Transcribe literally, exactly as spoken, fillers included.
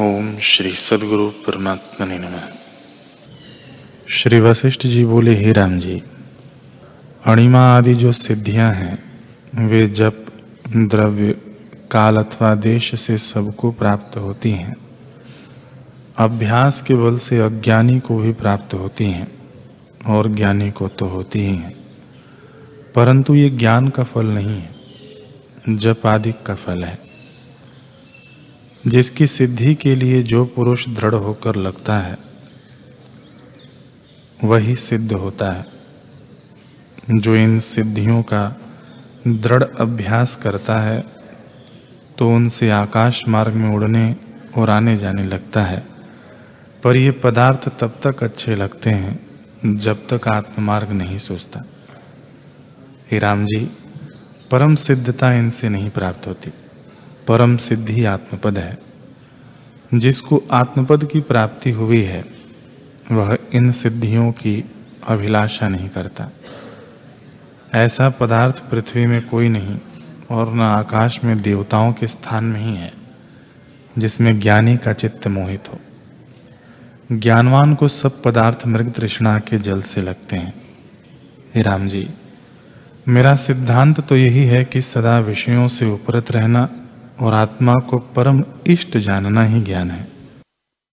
ओम श्री सदगुरु परमात्मने नमः। श्री वशिष्ठ जी बोले, हे राम जी, अणिमा आदि जो सिद्धियां हैं वे जप, द्रव्य, काल अथवा देश से सबको प्राप्त होती हैं। अभ्यास के बल से अज्ञानी को भी प्राप्त होती हैं और ज्ञानी को तो होती ही हैं, परंतु ये ज्ञान का फल नहीं है, जप आदि का फल है। जिसकी सिद्धि के लिए जो पुरुष दृढ़ होकर लगता है वही सिद्ध होता है। जो इन सिद्धियों का दृढ़ अभ्यास करता है तो उनसे आकाश मार्ग में उड़ने और आने जाने लगता है, पर ये पदार्थ तब तक अच्छे लगते हैं जब तक आत्ममार्ग नहीं सोचता। हे राम जी, परम सिद्धता इनसे नहीं प्राप्त होती। परम सिद्धि आत्मपद है। जिसको आत्मपद की प्राप्ति हुई है वह इन सिद्धियों की अभिलाषा नहीं करता। ऐसा पदार्थ पृथ्वी में कोई नहीं और न आकाश में देवताओं के स्थान में ही है जिसमें ज्ञानी का चित्त मोहित हो। ज्ञानवान को सब पदार्थ मृग तृष्णा के जल से लगते हैं। हे राम जी, मेरा सिद्धांत तो यही है कि सदा विषयों से उपरत रहना और आत्मा को परम इष्ट जानना ही ज्ञान है।